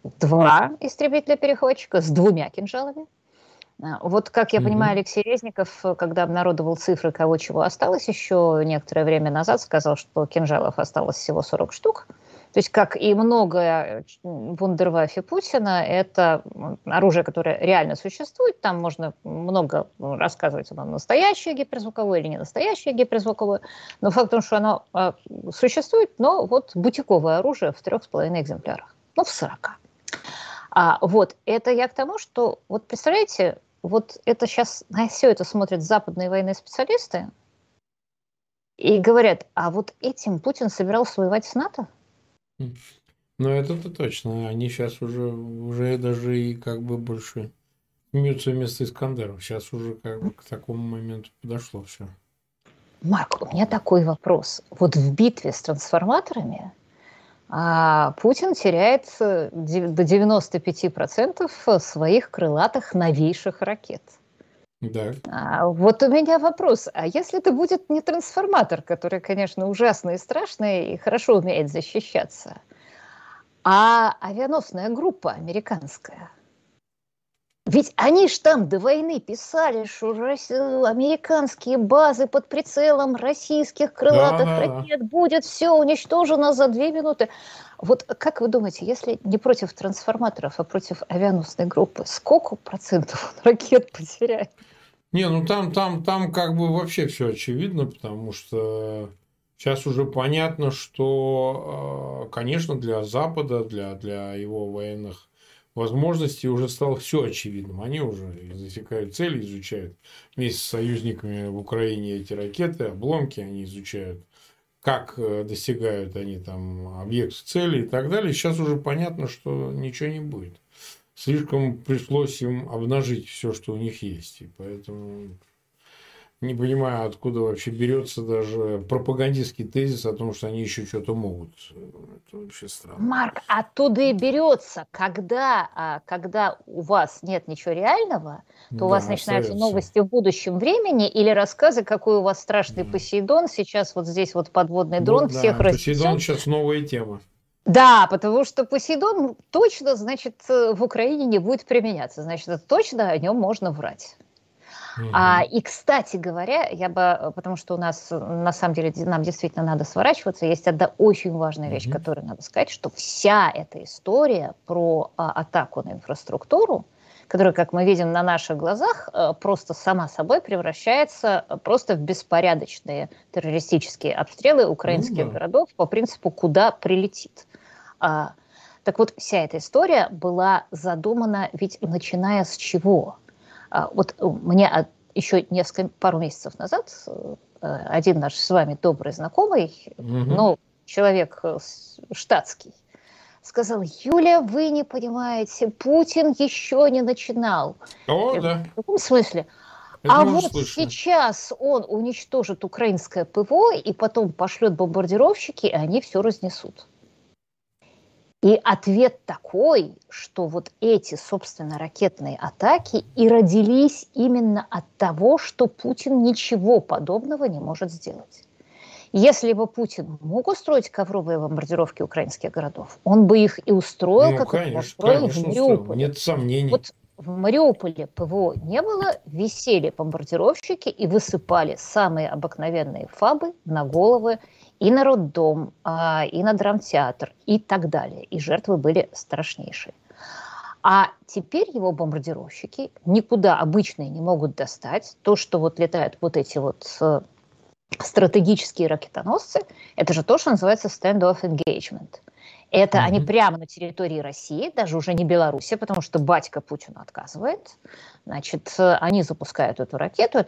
2 истребителя-перехватчика с 2 кинжалами. Вот, как я понимаю, Алексей Резников, когда обнародовал цифры, кого чего осталось, еще некоторое время назад сказал, что кинжалов осталось всего 40 штук. То есть, как и многое вундерваффе Путина, это оружие, которое реально существует. Там можно много рассказывать, оно настоящее гиперзвуковое или не настоящее гиперзвуковое. Но факт в том, что оно существует, но вот бутиковое оружие в 3,5 экземплярах. Ну, в 40. Вот, это я к тому, что, вот представляете, вот это сейчас на все это смотрят западные военные специалисты и говорят, а вот этим Путин собирался воевать с НАТО? Ну, это-то точно. Они сейчас уже даже и как бы больше имеются вместо Искандеров. Сейчас уже как бы к такому моменту подошло все. Марк, у меня такой вопрос. Вот в битве с трансформаторами Путин теряет до 95% своих крылатых новейших ракет. Да. Вот у меня вопрос, а если это будет не трансформатор, который, конечно, ужасный и страшный, и хорошо умеет защищаться, а авианосная группа американская? Ведь они ж там до войны писали, что американские базы под прицелом российских крылатых ракет будет все уничтожено за 2 минуты. Вот как вы думаете, если не против трансформаторов, а против авианосной группы, сколько процентов он ракет потеряет? Не, ну там как бы вообще все очевидно, потому что сейчас уже понятно, что, конечно, для Запада, для его военных возможностей уже стало все очевидным. Они уже засекают цели, изучают вместе с союзниками в Украине эти ракеты, обломки, они изучают, как достигают они там объект цели и так далее. Сейчас уже понятно, что ничего не будет. Слишком пришлось им обнажить все, что у них есть. И поэтому не понимаю, откуда вообще берется даже пропагандистский тезис о том, что они еще что-то могут. Это вообще странно. Марк, оттуда и берется. Когда у вас нет ничего реального, то да, у вас начинаются новости в будущем времени или рассказы, какой у вас страшный Посейдон. Сейчас вот здесь вот подводный дрон всех разнесет. Посейдон сейчас новая тема. Да, потому что Посейдон точно, значит, в Украине не будет применяться. Значит, точно о нем можно врать. И, кстати говоря, потому что у нас, на самом деле, нам действительно надо сворачиваться, есть одна очень важная вещь, которую надо сказать, что вся эта история про атаку на инфраструктуру, которая, как мы видим на наших глазах, просто сама собой превращается просто в беспорядочные террористические обстрелы украинских городов по принципу «куда прилетит». Так вот, вся эта история была задумана ведь начиная с чего? Вот мне еще пару месяцев назад один наш с вами добрый знакомый, но человек штатский, сказал: Юля, вы не понимаете, Путин еще не начинал. В каком смысле? А вот сейчас он уничтожит украинское ПВО и потом пошлет бомбардировщики, и они все разнесут. И ответ такой, что вот эти, собственно, ракетные атаки и родились именно от того, что Путин ничего подобного не может сделать. Если бы Путин мог устроить ковровые бомбардировки украинских городов, он бы их и устроил, как он устроил в Мариуполе. Нет сомнений. Вот в Мариуполе ПВО не было, висели бомбардировщики и высыпали самые обыкновенные фабы на головы и на роддом, и на драмтеатр, и так далее. И жертвы были страшнейшие. А теперь его бомбардировщики никуда обычные не могут достать. То, что вот летают вот эти вот стратегические ракетоносцы, это же то, что называется stand-off engagement. Это они прямо на территории России, даже уже не Беларуси, потому что батька Путина отказывает. Значит, они запускают эту ракета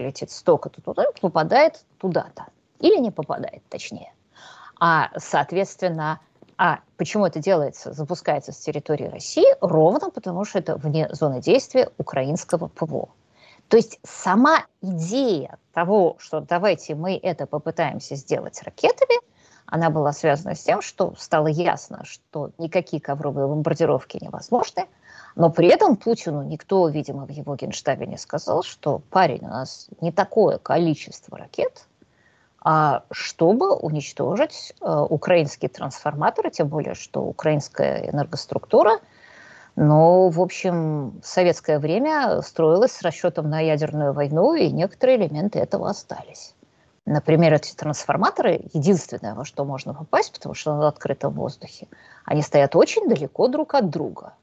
летит столько-то туда, попадает туда-то. Или не попадает, точнее. А, соответственно... А почему это делается, запускается с территории России? Ровно потому, что это вне зоны действия украинского ПВО. То есть сама идея того, что давайте мы это попытаемся сделать ракетами, она была связана с тем, что стало ясно, что никакие ковровые бомбардировки невозможны, но при этом Путину никто, видимо, в его генштабе не сказал, что парень, у нас не такое количество ракет, чтобы уничтожить украинские трансформаторы, тем более, что украинская энергоструктура, но, в общем, в советское время строилась с расчетом на ядерную войну, и некоторые элементы этого остались. Например, эти трансформаторы — единственное, во что можно попасть, потому что на открытом воздухе. Они стоят очень далеко друг от друга.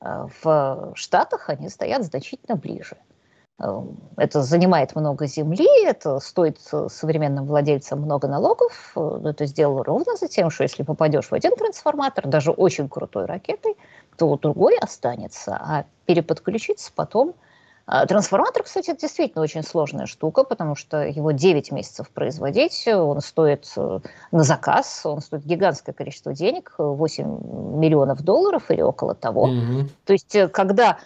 В Штатах они стоят значительно ближе. Это занимает много земли, это стоит современным владельцам много налогов. Это сделано ровно за тем, что если попадешь в один трансформатор, даже очень крутой ракетой, то другой останется, а переподключиться потом... Трансформатор, кстати, это действительно очень сложная штука, потому что его 9 месяцев производить, он стоит на заказ, он стоит гигантское количество денег, $8 миллионов или около того. То есть, когда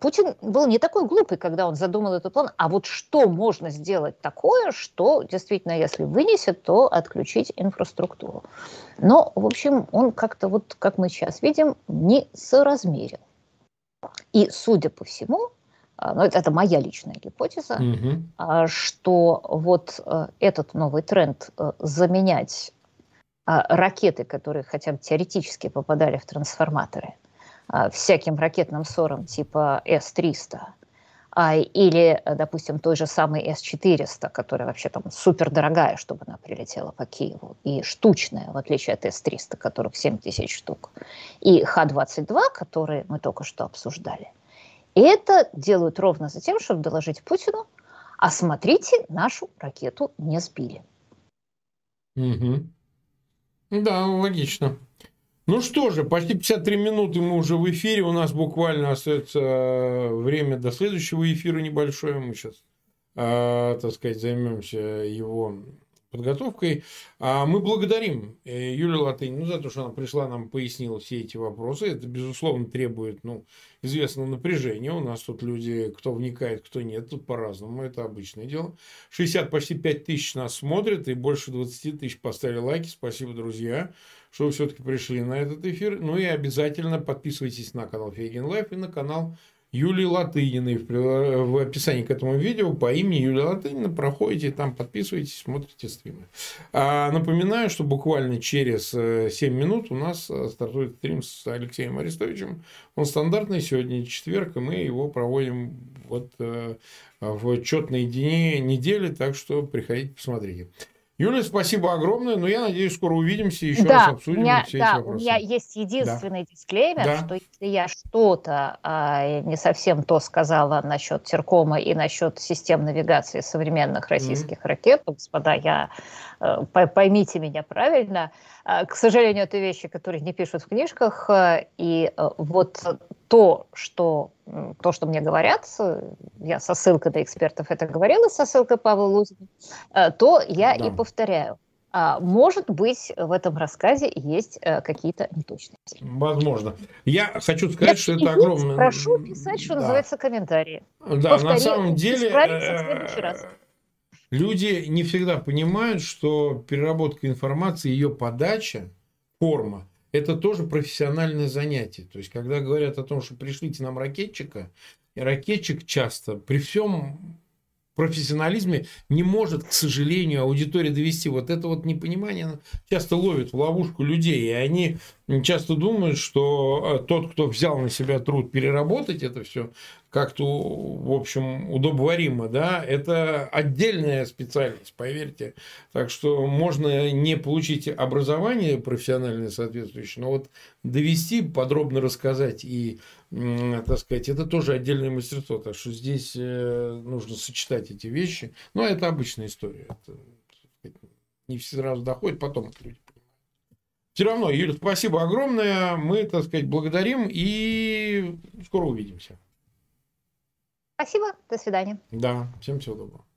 Путин был не такой глупый, когда он задумал этот план, а вот что можно сделать такое, что действительно, если вынесет, то отключить инфраструктуру. Но, в общем, он как-то, вот как мы сейчас видим, не соразмерил. И, судя по всему, но это моя личная гипотеза, что вот этот новый тренд заменять ракеты, которые хотя бы теоретически попадали в трансформаторы, всяким ракетным ссорам типа С-300 или, допустим, той же самой С-400, которая вообще там супердорогая, чтобы она прилетела по Киеву, и штучная, в отличие от С-300, которых 7000 штук, и Х-22, которые мы только что обсуждали. И это делают ровно за тем, чтобы доложить Путину, а смотрите, нашу ракету не сбили. Да, логично. Ну что же, почти 53 минуты мы уже в эфире, у нас буквально остается время до следующего эфира небольшое, мы сейчас, так сказать, займемся его подготовкой. Мы благодарим Юлию Латынину за то, что она пришла, нам пояснила все эти вопросы. Это, безусловно, требует, известного напряжения. У нас тут люди, кто вникает, кто нет, тут по-разному. Это обычное дело. 60, почти 5000 нас смотрят, и больше 20 000 поставили лайки. Спасибо, друзья, что вы все-таки пришли на этот эфир. Ну и обязательно подписывайтесь на канал Фейгин Live и на канал Юлии Латыниной. В описании к этому видео по имени Юлия Латынина проходите, там подписывайтесь, смотрите стримы. Напоминаю, что буквально через 7 минут у нас стартует стрим с Алексеем Арестовичем. Он стандартный, сегодня четверг, и мы его проводим вот в четные дни недели, так что приходите, посмотрите. Юля, спасибо огромное, но я надеюсь, скоро увидимся и еще раз обсудим все эти вопросы. У меня есть единственный дисклеймер, что если я что-то не совсем то сказала насчет Теркома и насчет систем навигации современных российских ракет, господа, поймите меня правильно, к сожалению, это вещи, которые не пишут в книжках, и вот то, что мне говорят, я со ссылкой до экспертов это говорила, со ссылкой Павла Лузина, то я и повторяю. Может быть, в этом рассказе есть какие-то неточности. Возможно. Я хочу сказать, что это огромное... Прошу писать, что называется, комментарии. Да, повтори, на самом деле... Люди не всегда понимают, что переработка информации, ее подача, форма, это тоже профессиональное занятие. То есть, когда говорят о том, что пришлите нам ракетчика, ракетчик часто при всем профессионализме не может, к сожалению, аудитория довести. Вот это вот непонимание часто ловит в ловушку людей, и они часто думают, что тот, кто взял на себя труд переработать это все, как-то, в общем, удобоваримо, да, это отдельная специальность, поверьте. Так что можно не получить образование профессиональное соответствующее, но вот довести, подробно рассказать и, так сказать, это тоже отдельное мастерство. Так что здесь нужно сочетать эти вещи. Но это обычная история. Это не все сразу доходит, потом это люди. Все равно, Юля, спасибо огромное. Мы, так сказать, благодарим и скоро увидимся. Спасибо, до свидания. Да, всем всего доброго.